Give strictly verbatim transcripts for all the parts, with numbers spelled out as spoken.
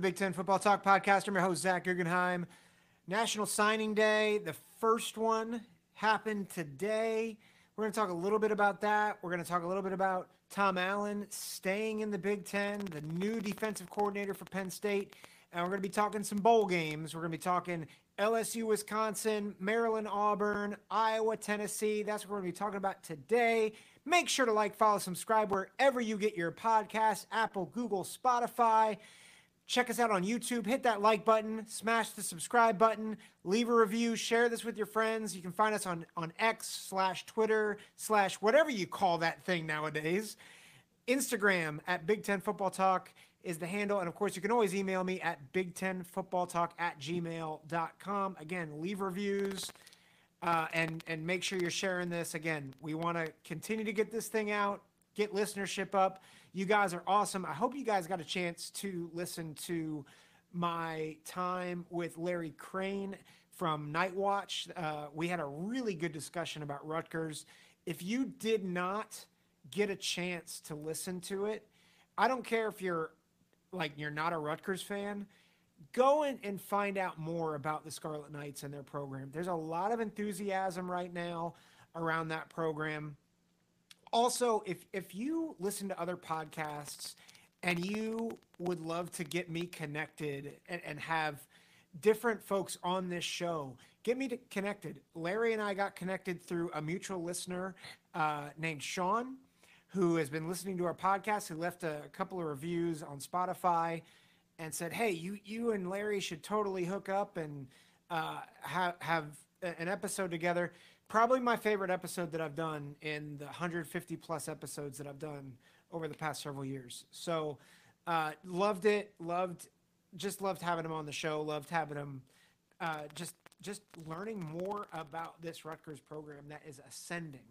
Big Ten Football Talk Podcast. I'm your host, Zach Guggenheim. National Signing Day, the first one, happened today. We're going to talk a little bit about that. We're going to talk a little bit about Tom Allen staying in the Big Ten, the new defensive coordinator for Penn State, and we're going to be talking some bowl games. We're going to be talking L S U, Wisconsin, Maryland, Auburn, Iowa, Tennessee. That's what we're going to be talking about today. Make sure to like, follow, subscribe wherever you get your podcasts, Apple, Google, Spotify. Check us out on YouTube. Hit that like button. Smash the subscribe button. Leave a review. Share this with your friends. You can find us on, on X slash Twitter slash whatever you call that thing nowadays. Instagram at Big Ten Football Talk is the handle. And, of course, you can always email me at big ten football talk at gmail dot com. Again, leave reviews uh, and, and make sure you're sharing this. Again, we want to continue to get this thing out, get listenership up. You guys are awesome. I hope you guys got a chance to listen to my time with Larry Crane from Nightwatch. Uh, we had a really good discussion about Rutgers. If you did not get a chance to listen to it, I don't care if you're like you're not a Rutgers fan. Go in and find out more about the Scarlet Knights and their program. There's a lot of enthusiasm right now around that program. Also, if, if you listen to other podcasts and you would love to get me connected and, and have different folks on this show, get me to connected. Larry and I got connected through a mutual listener uh, named Sean, who has been listening to our podcast, who left a, a couple of reviews on Spotify and said, hey, you you and Larry should totally hook up and uh, ha- have an episode together. Probably my favorite episode that I've done in the one hundred fifty plus episodes that I've done over the past several years. So uh, loved it, loved, just loved having him on the show, loved having him uh, just, just learning more about this Rutgers program that is ascending.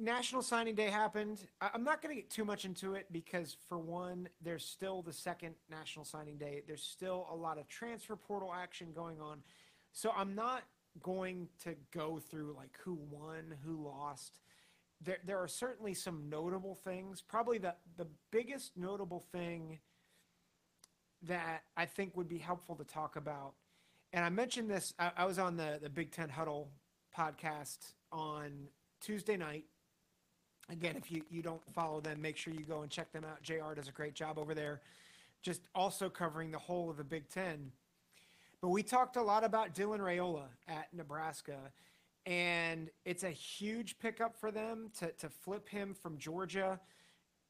National Signing Day happened. I'm not going to get too much into it because, for one, there's still the second National Signing Day. There's still a lot of transfer portal action going on. So I'm not going to go through like who won, who lost. There there are certainly some notable things. Probably the, the biggest notable thing that I think would be helpful to talk about, and I mentioned this, I, I was on the, the Big Ten Huddle podcast on Tuesday night. Again, if you, you don't follow them, make sure you go and check them out. J R does a great job over there, just also covering the whole of the Big Ten. But we talked a lot about Dylan Raiola at Nebraska, and it's a huge pickup for them to, to flip him from Georgia.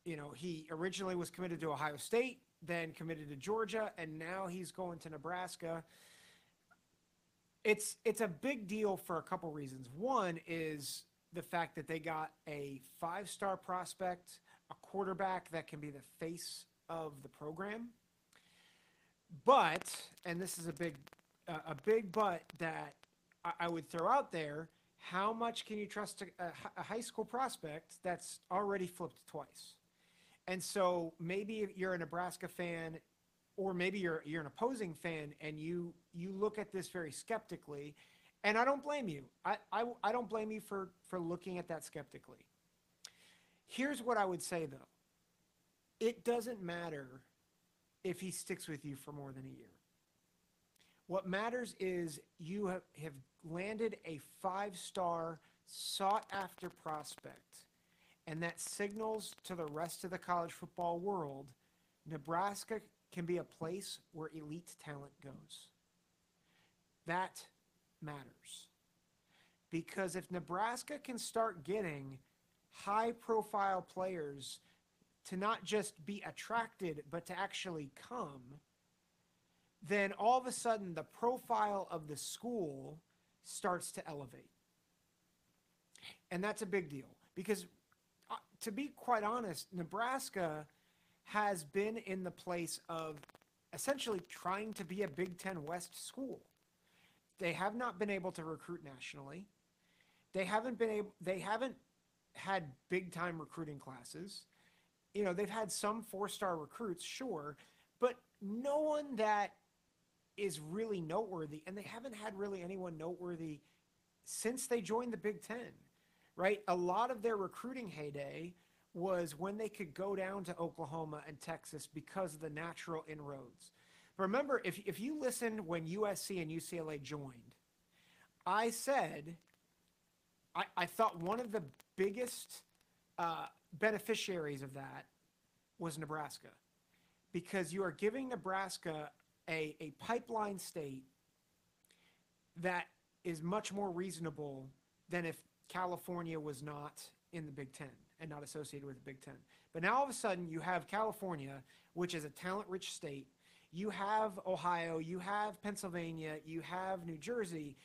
You know, he originally was committed to Ohio State, then committed to Georgia, and now he's going to Nebraska. It's it's a big deal for a couple reasons. One is the fact that they got a five-star prospect, a quarterback that can be the face of the program. But, and this is a big, uh, a big but that I, I would throw out there, how much can you trust a, a, a high school prospect that's already flipped twice? And so maybe you're a Nebraska fan, or maybe you're you're an opposing fan, and you you look at this very skeptically, and I don't blame you. I I, I don't blame you for, for looking at that skeptically. Here's what I would say, though. It doesn't matter if he sticks with you for more than a year. What matters is you have, have landed a five-star, sought-after prospect, and that signals to the rest of the college football world, Nebraska can be a place where elite talent goes. That matters. Because if Nebraska can start getting high-profile players to not just be attracted, but to actually come, then all of a sudden the profile of the school starts to elevate. And that's a big deal because, uh, to be quite honest, Nebraska has been in the place of essentially trying to be a Big Ten West school. They have not been able to recruit nationally. They haven't been able, they haven't had big time recruiting classes. You know, they've had some four-star recruits, sure, but no one that is really noteworthy, and they haven't had really anyone noteworthy since they joined the Big Ten, right? A lot of their recruiting heyday was when they could go down to Oklahoma and Texas because of the natural inroads. But remember, if, if you listened when U S C and U C L A joined, I said, I, I thought one of the biggest uh, beneficiaries of that was Nebraska, because you are giving Nebraska a, a pipeline state that is much more reasonable than if California was not in the Big Ten and not associated with the Big Ten. But now all of a sudden you have California, which is a talent-rich state. You have Ohio, you have Pennsylvania, you have New Jersey.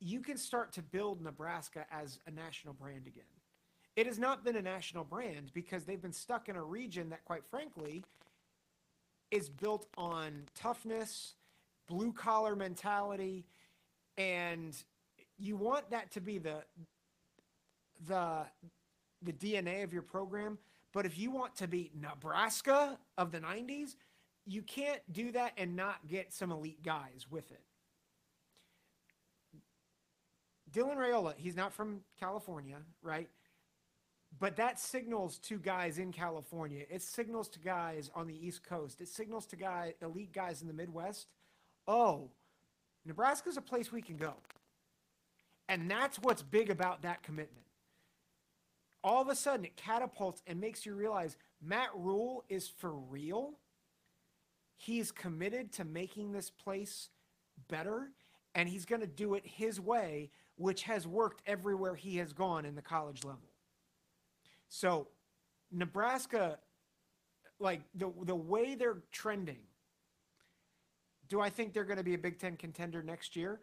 You can start to build Nebraska as a national brand again. It has not been a national brand because they've been stuck in a region that, quite frankly, is built on toughness, blue-collar mentality, and you want that to be the, the, the D N A of your program. But if you want to be Nebraska of the nineties, you can't do that and not get some elite guys with it. Dylan Raiola, he's not from California, right? But that signals to guys in California. It signals to guys on the East Coast. It signals to guy, elite guys in the Midwest. Oh, Nebraska's a place we can go. And that's what's big about that commitment. All of a sudden, it catapults and makes you realize Matt Rule is for real. He's committed to making this place better, and he's going to do it his way, which has worked everywhere he has gone in the college level. So Nebraska, like the, the way they're trending, do I think they're going to be a Big Ten contender next year?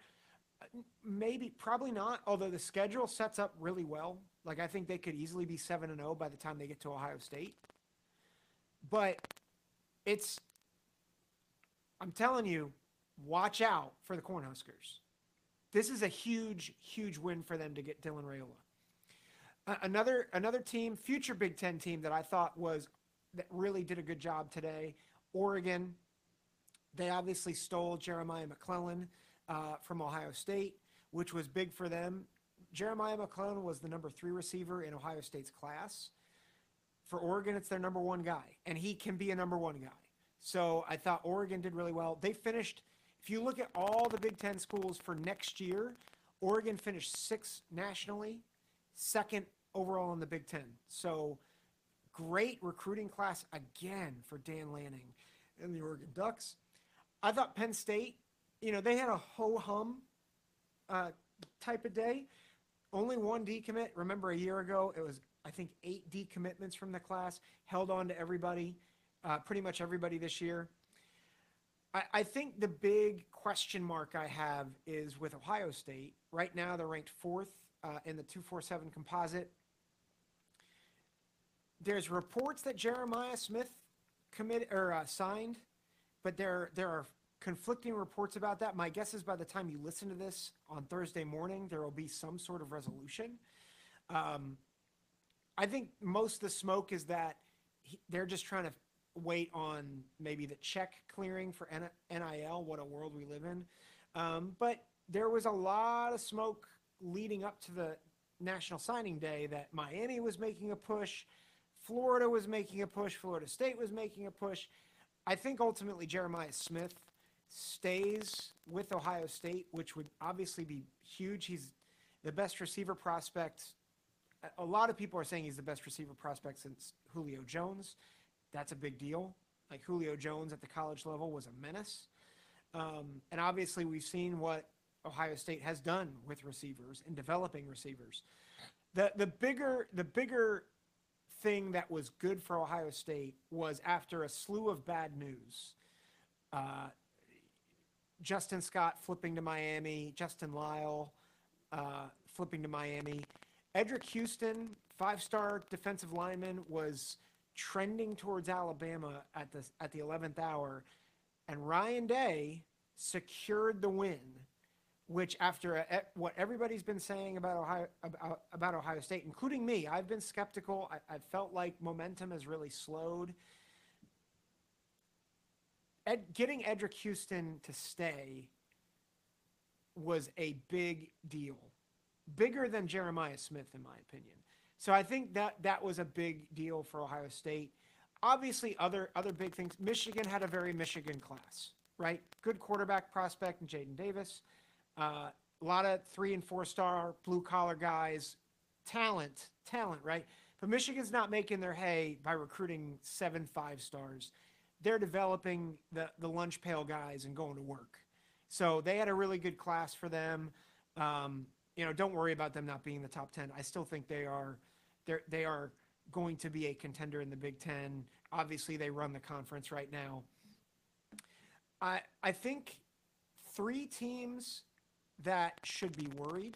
Maybe, probably not, although the schedule sets up really well. Like, I think they could easily be seven and oh by the time they get to Ohio State. But it's, I'm telling you, watch out for the Cornhuskers. This is a huge, huge win for them to get Dylan Raiola. Another another team, future Big Ten team that I thought was that really did a good job today, Oregon. They obviously stole Jeremiah McClellan uh, from Ohio State, which was big for them. Jeremiah McClellan was the number three receiver in Ohio State's class. For Oregon, it's their number one guy, and he can be a number one guy. So I thought Oregon did really well. They finished, if you look at all the Big Ten schools for next year, Oregon finished sixth nationally, second overall in the Big Ten. So great recruiting class again for Dan Lanning and the Oregon Ducks. I thought Penn State, you know, they had a ho-hum uh, type of day. Only one decommit. Remember a year ago, it was, I think, eight decommitments from the class, held on to everybody, uh, pretty much everybody this year. I, I think the big question mark I have is with Ohio State. Right now they're ranked fourth Uh, in the two forty-seven composite. There's reports that Jeremiah Smith committed or uh, signed, but there there are conflicting reports about that. My guess is by the time you listen to this on Thursday morning, there will be some sort of resolution. Um, I think most of the smoke is that he, they're just trying to wait on maybe the check clearing for N I L. What a world we live in! Um, but there was a lot of smoke leading up to the National Signing Day that Miami was making a push, Florida was making a push, Florida State was making a push. I think ultimately Jeremiah Smith stays with Ohio State, which would obviously be huge. He's the best receiver prospect. A lot of people are saying he's the best receiver prospect since Julio Jones. That's a big deal. Like, Julio Jones at the college level was a menace. Um, and obviously we've seen what Ohio State has done with receivers and developing receivers. The the bigger the bigger thing that was good for Ohio State was after a slew of bad news. Uh, Justin Scott flipping to Miami, Justin Lyle uh, flipping to Miami. Edric Houston, five-star defensive lineman, was trending towards Alabama at the at the eleventh hour, and Ryan Day secured the win, which after a, what everybody's been saying about Ohio about, about Ohio State, including me, I've been skeptical. I, I felt like momentum has really slowed. Ed, getting Edric Houston to stay was a big deal, bigger than Jeremiah Smith, in my opinion. So I think that that was a big deal for Ohio State. Obviously, other other big things. Michigan had a very Michigan class, right? Good quarterback prospect in Jaden Davis. Uh, a lot of three and four star blue collar guys, talent, talent, right? But Michigan's not making their hay by recruiting seven five stars. They're developing the the lunch pail guys and going to work. So they had a really good class for them. Um, you know, don't worry about them not being in the top ten. I still think they are, they're, they are going to be a contender in the Big Ten. Obviously, they run the conference right now. I I think three teams that should be worried.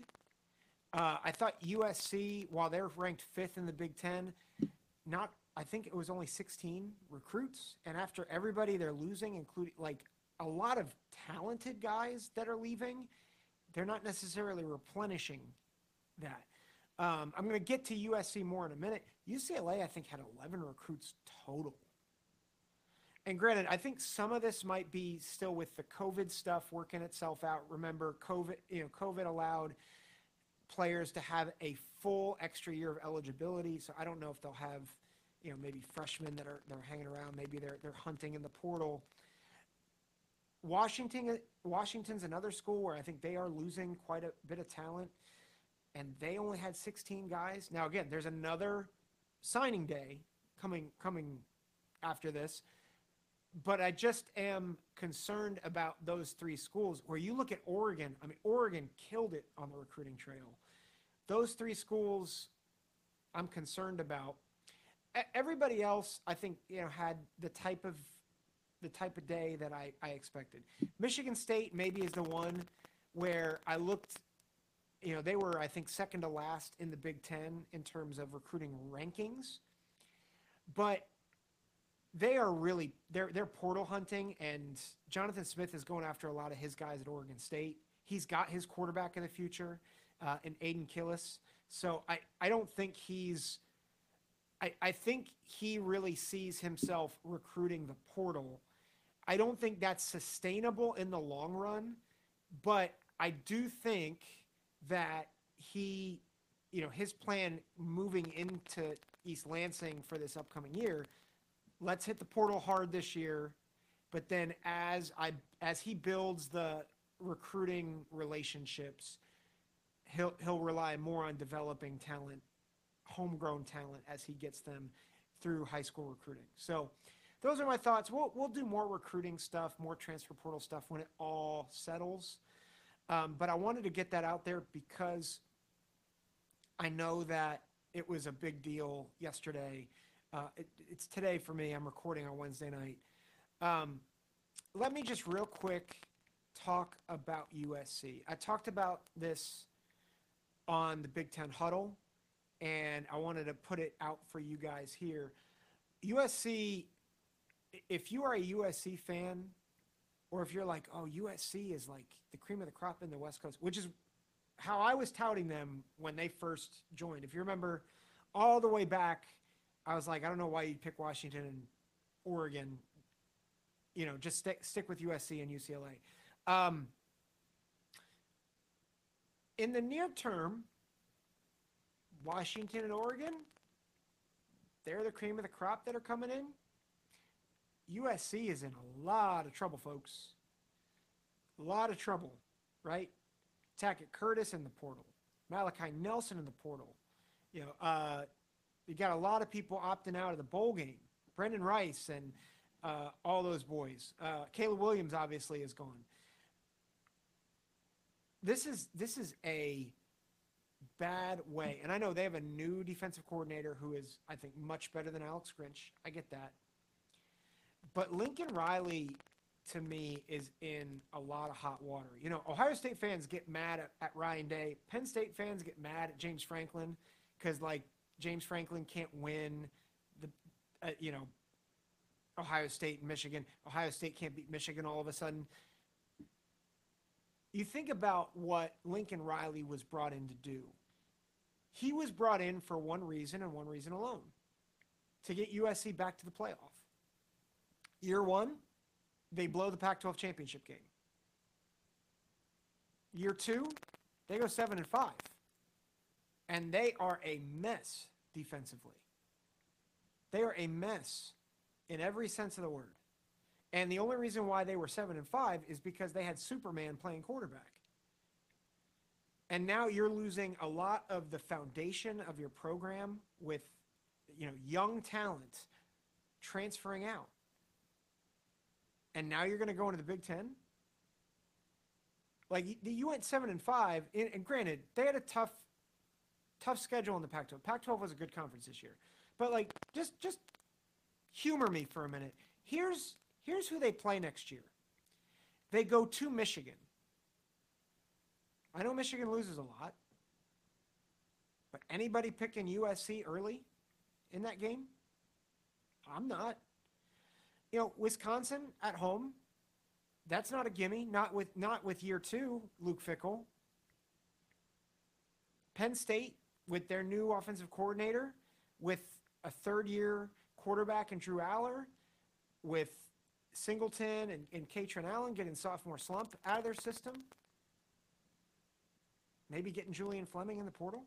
Uh, I thought U S C, while they're ranked fifth in the Big Ten, not I think it was only sixteen recruits, and after everybody they're losing, including like a lot of talented guys that are leaving, they're not necessarily replenishing that. Um, I'm going to get to U S C more in a minute. U C L A, I think, had eleven recruits total. And granted, I think some of this might be still with the COVID stuff working itself out. Remember, COVID, you know, COVID allowed players to have a full extra year of eligibility. So I don't know if they'll have, you know, maybe freshmen that are they're hanging around. Maybe they're they're hunting in the portal. Washington, Washington's another school where I think they are losing quite a bit of talent, and they only had sixteen guys. Now again, there's another signing day coming coming after this, but I just am concerned about those three schools. Where you look at Oregon, I mean, Oregon killed it on the recruiting trail. Those three schools, I'm concerned about. Everybody else, I think, you know, had the type of the type of day that I, I expected. Michigan State maybe is the one where I looked, you know, they were, I think, second to last in the Big Ten in terms of recruiting rankings, but they are really, they're, they're portal hunting, and Jonathan Smith is going after a lot of his guys at Oregon State. He's got his quarterback in the future uh, in Aiden Killis. So I, I don't think he's, I, I think he really sees himself recruiting the portal. I don't think that's sustainable in the long run, but I do think that he, you know, his plan moving into East Lansing for this upcoming year, let's hit the portal hard this year, but then as I as he builds the recruiting relationships, he'll he'll rely more on developing talent, homegrown talent, as he gets them through high school recruiting. So those are my thoughts. We'll, we'll do more recruiting stuff, more transfer portal stuff when it all settles. Um, but I wanted to get that out there because I know that it was a big deal yesterday. Uh, it, it's today for me. I'm recording on Wednesday night. Um, let me just real quick talk about U S C. I talked about this on the Big Ten Huddle, and I wanted to put it out for you guys here. U S C, if you are a U S C fan, or if you're like, oh, U S C is like the cream of the crop in the West Coast, which is how I was touting them when they first joined. If you remember, all the way back, I was like, I don't know why you'd pick Washington and Oregon. You know, just stick, stick with U S C and U C L A. Um, in the near term, Washington and Oregon, they're the cream of the crop that are coming in. U S C is in a lot of trouble, folks. A lot of trouble, right? Tackett Curtis in the portal. Malachi Nelson in the portal. You know, uh, you got a lot of people opting out of the bowl game. Brendan Rice and uh, all those boys. Uh, Caleb Williams, obviously, is gone. This is this is a bad way. And I know they have a new defensive coordinator who is, I think, much better than Alex Grinch. I get that. But Lincoln Riley, to me, is in a lot of hot water. You know, Ohio State fans get mad at, at Ryan Day. Penn State fans get mad at James Franklin because, like, James Franklin can't win. The uh, you know, Ohio State and Michigan. Ohio State can't beat Michigan all of a sudden. You think about what Lincoln Riley was brought in to do. He was brought in for one reason and one reason alone, to get U S C back to the playoff. Year one, they blow the Pac twelve championship game. Year two, they go seven and five, and they are a mess defensively. They are a mess in every sense of the word. And the only reason why they were seven and five is because they had Superman playing quarterback. And now you're losing a lot of the foundation of your program with, you know, young talent transferring out. And now you're going to go into the Big Ten. Like, you went seven and five, and granted, they had a tough, tough schedule in the Pac twelve. Pac twelve was a good conference this year, but like, just just humor me for a minute. Here's here's who they play next year. They go to Michigan. I know Michigan loses a lot, but anybody picking U S C early in that game? I'm not. You know, Wisconsin at home. That's not a gimme. Not with not with year two, Luke Fickell. Penn State with their new offensive coordinator, with a third-year quarterback in Drew Aller, with Singleton and, and Katrin Allen getting sophomore slump out of their system. Maybe getting Julian Fleming in the portal.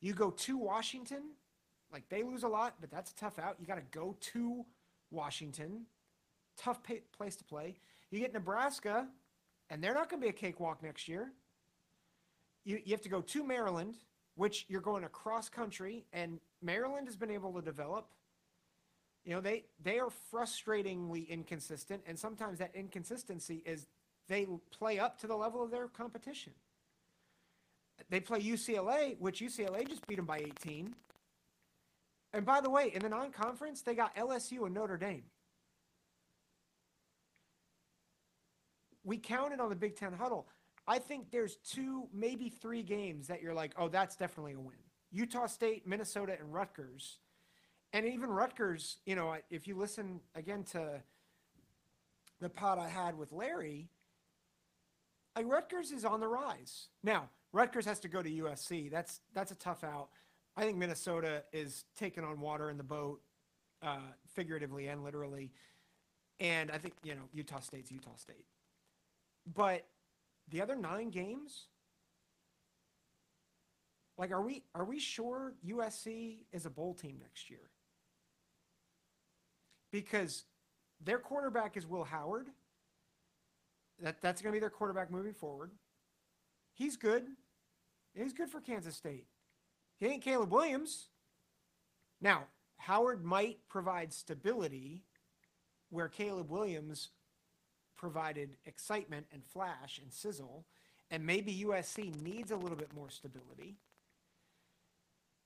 You go to Washington. Like, they lose a lot, but that's a tough out. You got to go to Washington. Tough pay, place to play. You get Nebraska, and they're not going to be a cakewalk next year. You, you have to go to Maryland, which you're going across country, and Maryland has been able to develop. You know, they, they are frustratingly inconsistent, and sometimes that inconsistency is they play up to the level of their competition. They play U C L A, which U C L A just beat them by eighteen. And by the way, in the non-conference, they got L S U and Notre Dame. We counted on the Big Ten huddle. I think there's two, maybe three games that you're like, oh, that's definitely a win. Utah State, Minnesota, and Rutgers. And even Rutgers, you know, if you listen again to the pod I had with Larry, like, Rutgers is on the rise. Now, Rutgers has to go to U S C. That's that's a tough out. I think Minnesota is taking on water in the boat, uh, figuratively and literally. And I think, you know, Utah State's Utah State. But the other nine games, like, are we are we sure U S C is a bowl team next year? Because their quarterback is Will Howard. That that's going to be their quarterback moving forward. He's good. He's good for Kansas State. He ain't Caleb Williams. Now, Howard might provide stability where Caleb Williams provided excitement and flash and sizzle, and maybe U S C needs a little bit more stability.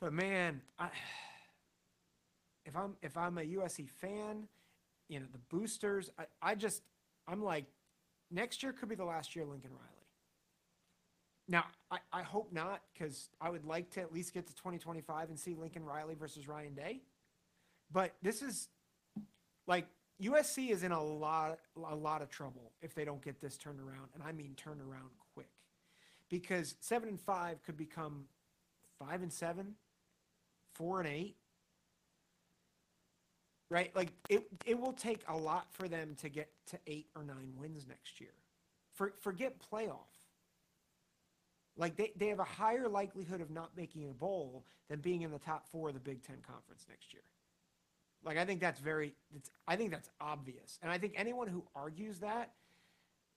But man, I, if I'm if I'm a U S C fan, you know, the boosters, I, I just I'm like, next year could be the last year Lincoln Riley. Now, I, I hope not, because I would like to at least get to twenty twenty-five and see Lincoln Riley versus Ryan Day. But this is like, U S C is in a lot, a lot of trouble if they don't get this turned around, and I mean turned around quick, because seven and five could become five and seven, four and eight, right? Like, it, it will take a lot for them to get to eight or nine wins next year. For, forget playoff. Like, they, they have a higher likelihood of not making a bowl than being in the top four of the Big Ten Conference next year. Like, I think that's very, it's, I think that's obvious. And I think anyone who argues that,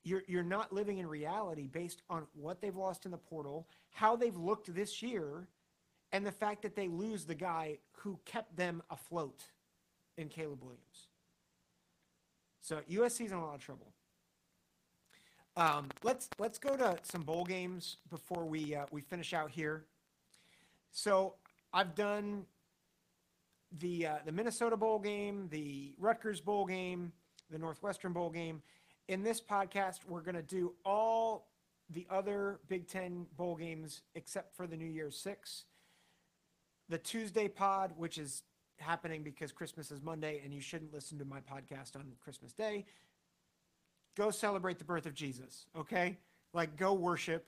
you're, you're not living in reality based on what they've lost in the portal, how they've looked this year, and the fact that they lose the guy who kept them afloat in Caleb Williams. So U S C's in a lot of trouble. Um, let's, let's go to some bowl games before we, uh, we finish out here. So I've done the uh, the Minnesota Bowl game, the Rutgers Bowl game, the Northwestern Bowl game. In this podcast, we're going to do all the other Big Ten bowl games except for the New Year's Six. The Tuesday pod, which is happening because Christmas is Monday and you shouldn't listen to my podcast on Christmas Day. Go celebrate the birth of Jesus, okay? Like, go worship,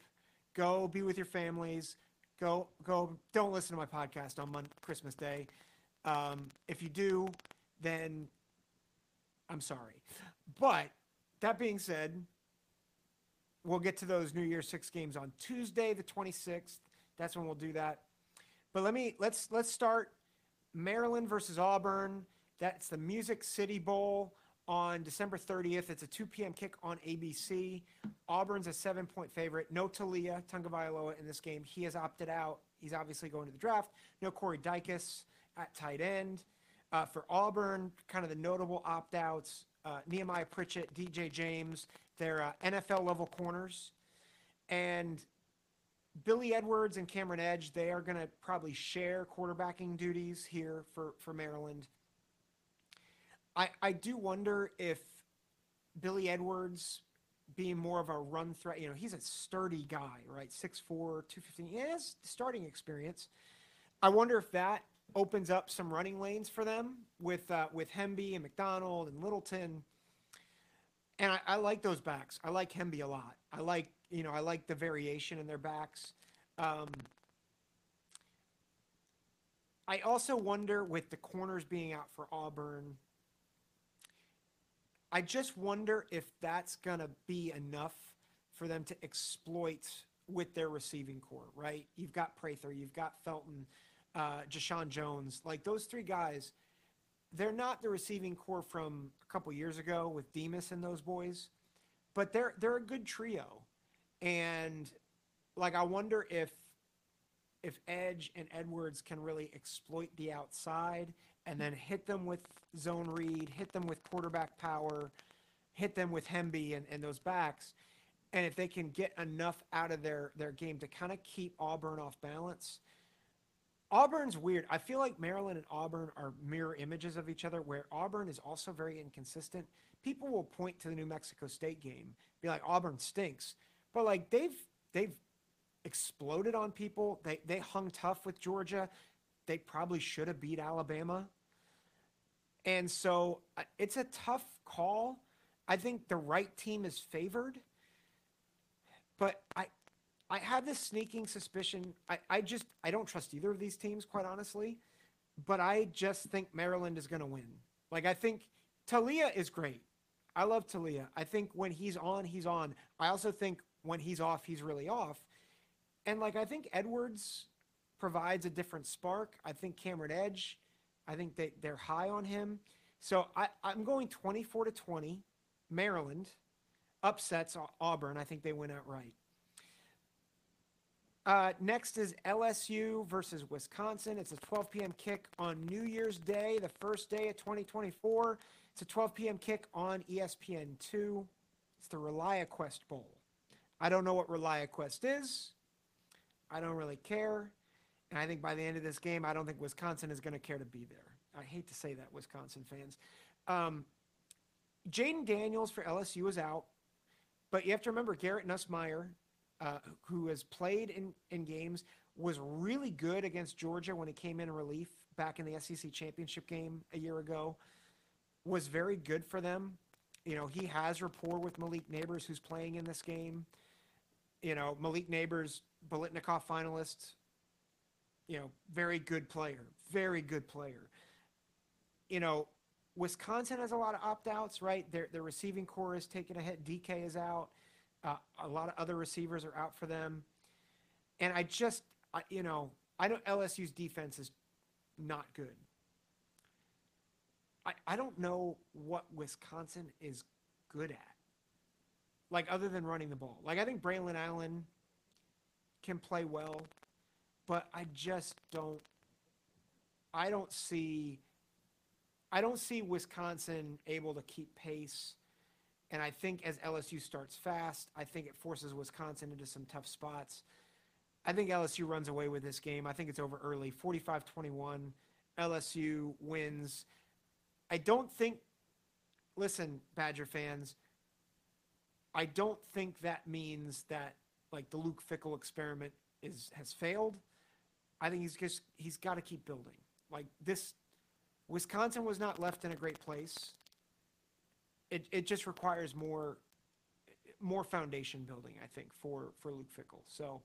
go be with your families, go, go. Don't listen to my podcast on Monday, Christmas Day. Um, if you do, then I'm sorry. But that being said, we'll get to those New Year's six games on Tuesday, the twenty-sixth. That's when we'll do that. But let me, let's, let's start Maryland versus Auburn. That's the Music City Bowl on December thirtieth. It's a two p.m. kick on A B C. Auburn's a seven-point favorite. No Talia Tungavailoa in this game. He has opted out. He's obviously going to the draft. No Corey Dykes at tight end. Uh, for Auburn, kind of the notable opt-outs, uh, Nehemiah Pritchett, D J James, they're uh, N F L-level corners. And Billy Edwards and Cameron Edge, they are going to probably share quarterbacking duties here for, for Maryland. I, I do wonder if Billy Edwards being more of a run threat, you know, he's a sturdy guy, right? six four, two fifteen, he has starting experience. I wonder if that opens up some running lanes for them with uh, with Hemby and McDonald and Littleton. And I, I like those backs. I like Hemby a lot. I like, you know, I like the variation in their backs. Um, I also wonder with the corners being out for Auburn, I just wonder if that's going to be enough for them to exploit with their receiving core, right? You've got Prather, you've got Felton, uh, Jashawn Jones. Like, those three guys, they're not the receiving core from a couple years ago with Demas and those boys, but they're they're a good trio. And, like, I wonder if if Edge and Edwards can really exploit the outside and then hit them with zone read, hit them with quarterback power, hit them with Hemby and, and those backs. And if they can get enough out of their, their game to kind of keep Auburn off balance. Auburn's weird. I feel like Maryland and Auburn are mirror images of each other, where Auburn is also very inconsistent. People will point to the New Mexico State game, be like, Auburn stinks. But, like, they've they've exploded on people. They they hung tough with Georgia. They probably should have beat Alabama. And so it's a tough call. I think the right team is favored. But I I have this sneaking suspicion. I, I just I don't trust either of these teams, quite honestly. But I just think Maryland is going to win. Like, I think Talia is great. I love Talia. I think when he's on, he's on. I also think when he's off, he's really off. And, like, I think Edwards provides a different spark. I think Cameron Edge, I think they, they're high on him. So I, I'm going twenty-four to twenty. Maryland upsets Auburn. I think they win outright. Uh, next is L S U versus Wisconsin. It's a twelve p.m. kick on New Year's Day, the first day of twenty twenty-four. It's a twelve p.m. kick on E S P N two. It's the ReliaQuest Bowl. I don't know what ReliaQuest is. I don't really care. And I think by the end of this game, I don't think Wisconsin is going to care to be there. I hate to say that, Wisconsin fans. Um, Jaden Daniels for L S U is out. But you have to remember Garrett Nussmeyer, uh, who has played in, in games, was really good against Georgia when he came in relief back in the S E C championship game a year ago. Was very good for them. You know, he has rapport with Malik Nabors, who's playing in this game. You know, Malik Nabors, Biletnikoff finalist, you know, very good player, very good player. You know, Wisconsin has a lot of opt-outs, right? Their, their receiving core is taking a hit. D K is out. Uh, a lot of other receivers are out for them. And I just, I, you know, I know L S U's defense is not good. I, I don't know what Wisconsin is good at, like, other than running the ball. Like, I think Braylon Allen can play well, but I just don't – I don't see – I don't see Wisconsin able to keep pace. And I think as L S U starts fast, I think it forces Wisconsin into some tough spots. I think L S U runs away with this game. I think it's over early, forty-five twenty-one. L S U wins. – I don't think, listen, Badger fans, I don't think that means that, like, the Luke Fickell experiment is has failed. I think he's just, he's got to keep building. Like, this, Wisconsin was not left in a great place. It it just requires more more foundation building, I think, for for Luke Fickell. So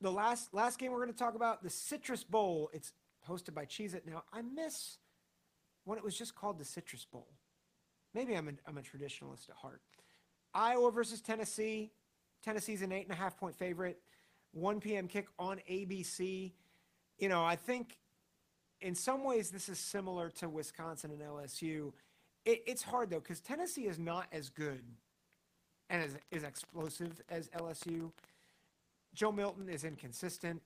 the last last game we're going to talk about, the Citrus Bowl. It's hosted by Cheez-It now. I miss when it was just called the Citrus Bowl. Maybe I'm a, I'm a traditionalist at heart. Iowa versus Tennessee. Tennessee's an eight and a half point favorite. one p.m. kick on A B C. You know, I think in some ways this is similar to Wisconsin and L S U. It, it's hard though, because Tennessee is not as good and as is explosive as L S U. Joe Milton is inconsistent.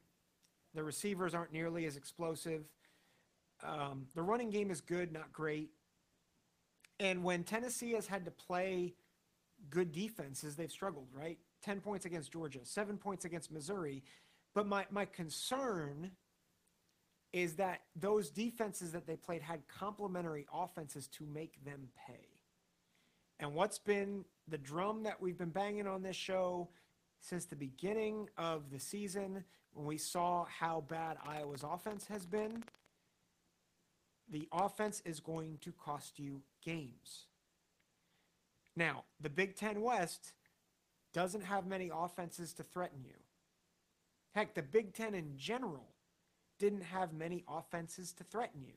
The receivers aren't nearly as explosive. Um, the running game is good, not great. And when Tennessee has had to play good defenses, they've struggled, right? ten points against Georgia, seven points against Missouri. But my, my concern is that those defenses that they played had complementary offenses to make them pay. And what's been the drum that we've been banging on this show since the beginning of the season, when we saw how bad Iowa's offense has been, the offense is going to cost you games. Now, the Big Ten West doesn't have many offenses to threaten you. Heck, the Big Ten in general didn't have many offenses to threaten you.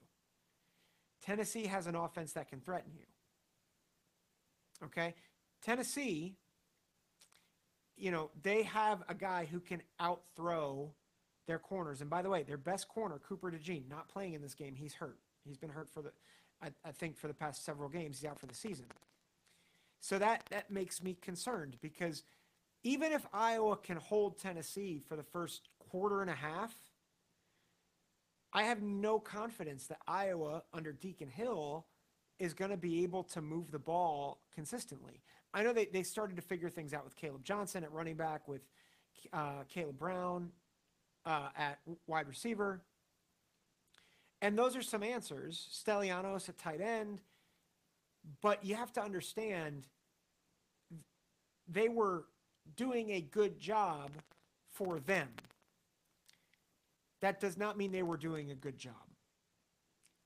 Tennessee has an offense that can threaten you. Okay? Tennessee, you know, they have a guy who can out-throw their corners. And by the way, their best corner, Cooper DeJean, not playing in this game. He's hurt. He's been hurt for the, I, I think, for the past several games. He's out for the season. So that, that makes me concerned, because even if Iowa can hold Tennessee for the first quarter and a half, I have no confidence that Iowa under Deacon Hill is going to be able to move the ball consistently. I know they, they started to figure things out with Caleb Johnson at running back, with uh, Caleb Brown uh, at wide receiver. And those are some answers. Stellianos at tight end. But you have to understand, they were doing a good job for them. That does not mean they were doing a good job.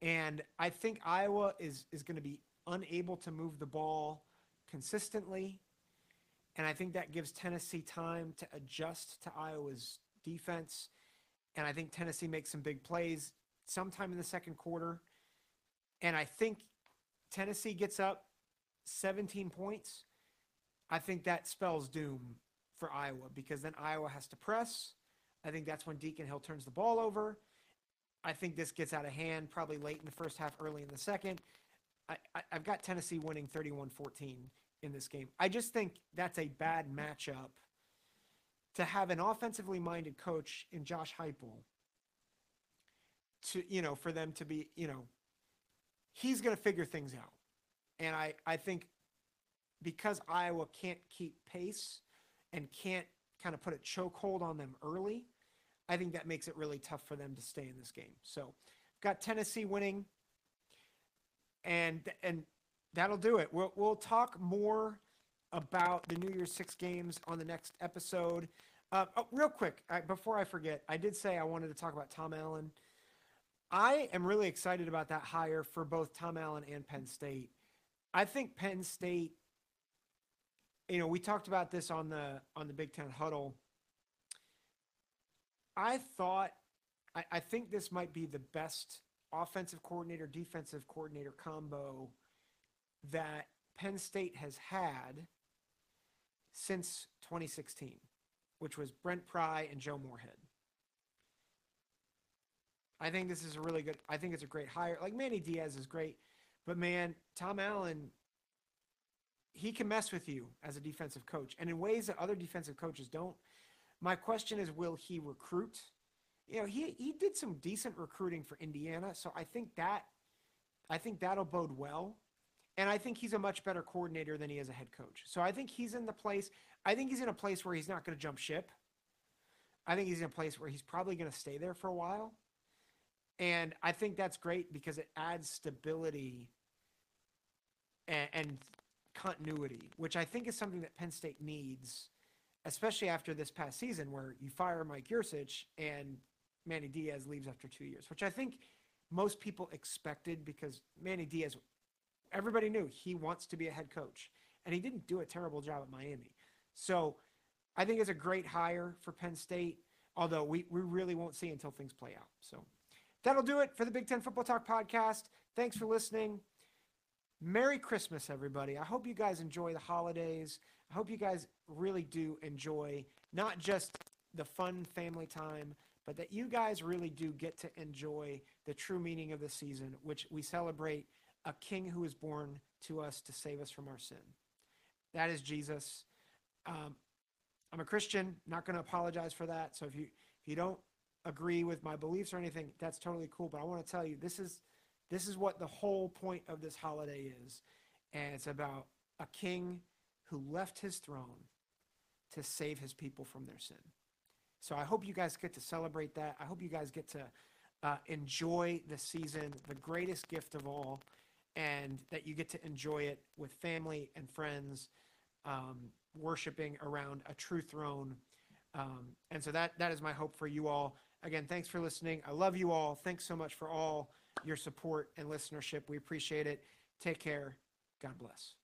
And I think Iowa is, is going to be unable to move the ball consistently. And I think that gives Tennessee time to adjust to Iowa's defense. And I think Tennessee makes some big plays sometime in the second quarter. And I think Tennessee gets up seventeen points. I think that spells doom for Iowa, because then Iowa has to press. I think that's when Deacon Hill turns the ball over. I think this gets out of hand probably late in the first half, early in the second. I, I, I've got Tennessee winning thirty-one fourteen in this game. I just think that's a bad matchup to have an offensively minded coach in Josh Heupel to, you know, for them to be, you know, he's going to figure things out. And I, I think because Iowa can't keep pace and can't kind of put a chokehold on them early, I think that makes it really tough for them to stay in this game. So got Tennessee winning, and and that'll do it. We'll, we'll talk more about the New Year's Six games on the next episode. Uh, oh, real quick, I, before I forget, I did say I wanted to talk about Tom Allen. I am really excited about that hire for both Tom Allen and Penn State. I think Penn State, you know, we talked about this on the on the Big Ten Huddle. I thought, I, I think this might be the best offensive coordinator, defensive coordinator combo that Penn State has had since twenty sixteen, which was Brent Pry and Joe Moorhead. I think this is a really good, I think it's a great hire. Like, Manny Diaz is great, but man, Tom Allen, he can mess with you as a defensive coach, and in ways that other defensive coaches don't. My question is, will he recruit? You know, he, he did some decent recruiting for Indiana. So I think that, I think that'll bode well. And I think he's a much better coordinator than he is a head coach. So I think he's in the place, I think he's in a place where he's not going to jump ship. I think he's in a place where he's probably going to stay there for a while. And I think that's great, because it adds stability and, and continuity, which I think is something that Penn State needs, especially after this past season where you fire Mike Yurcich and Manny Diaz leaves after two years, which I think most people expected, because Manny Diaz, everybody knew he wants to be a head coach, and he didn't do a terrible job at Miami. So I think it's a great hire for Penn State, although we, we really won't see until things play out. So that'll do it for the Big Ten Football Talk podcast. Thanks for listening. Merry Christmas, everybody. I hope you guys enjoy the holidays. I hope you guys really do enjoy not just the fun family time, but that you guys really do get to enjoy the true meaning of the season, which we celebrate a king who was born to us to save us from our sin. That is Jesus. Um, I'm a Christian, not going to apologize for that. So if you if you don't agree with my beliefs or anything, that's totally cool. But I want to tell you, this is this is what the whole point of this holiday is. And it's about a king who left his throne to save his people from their sin. So I hope you guys get to celebrate that. I hope you guys get to uh, enjoy the season, the greatest gift of all, and that you get to enjoy it with family and friends, um, worshiping around a true throne. Um, and so that that is my hope for you all. Again, thanks for listening. I love you all. Thanks so much for all your support and listenership. We appreciate it. Take care. God bless.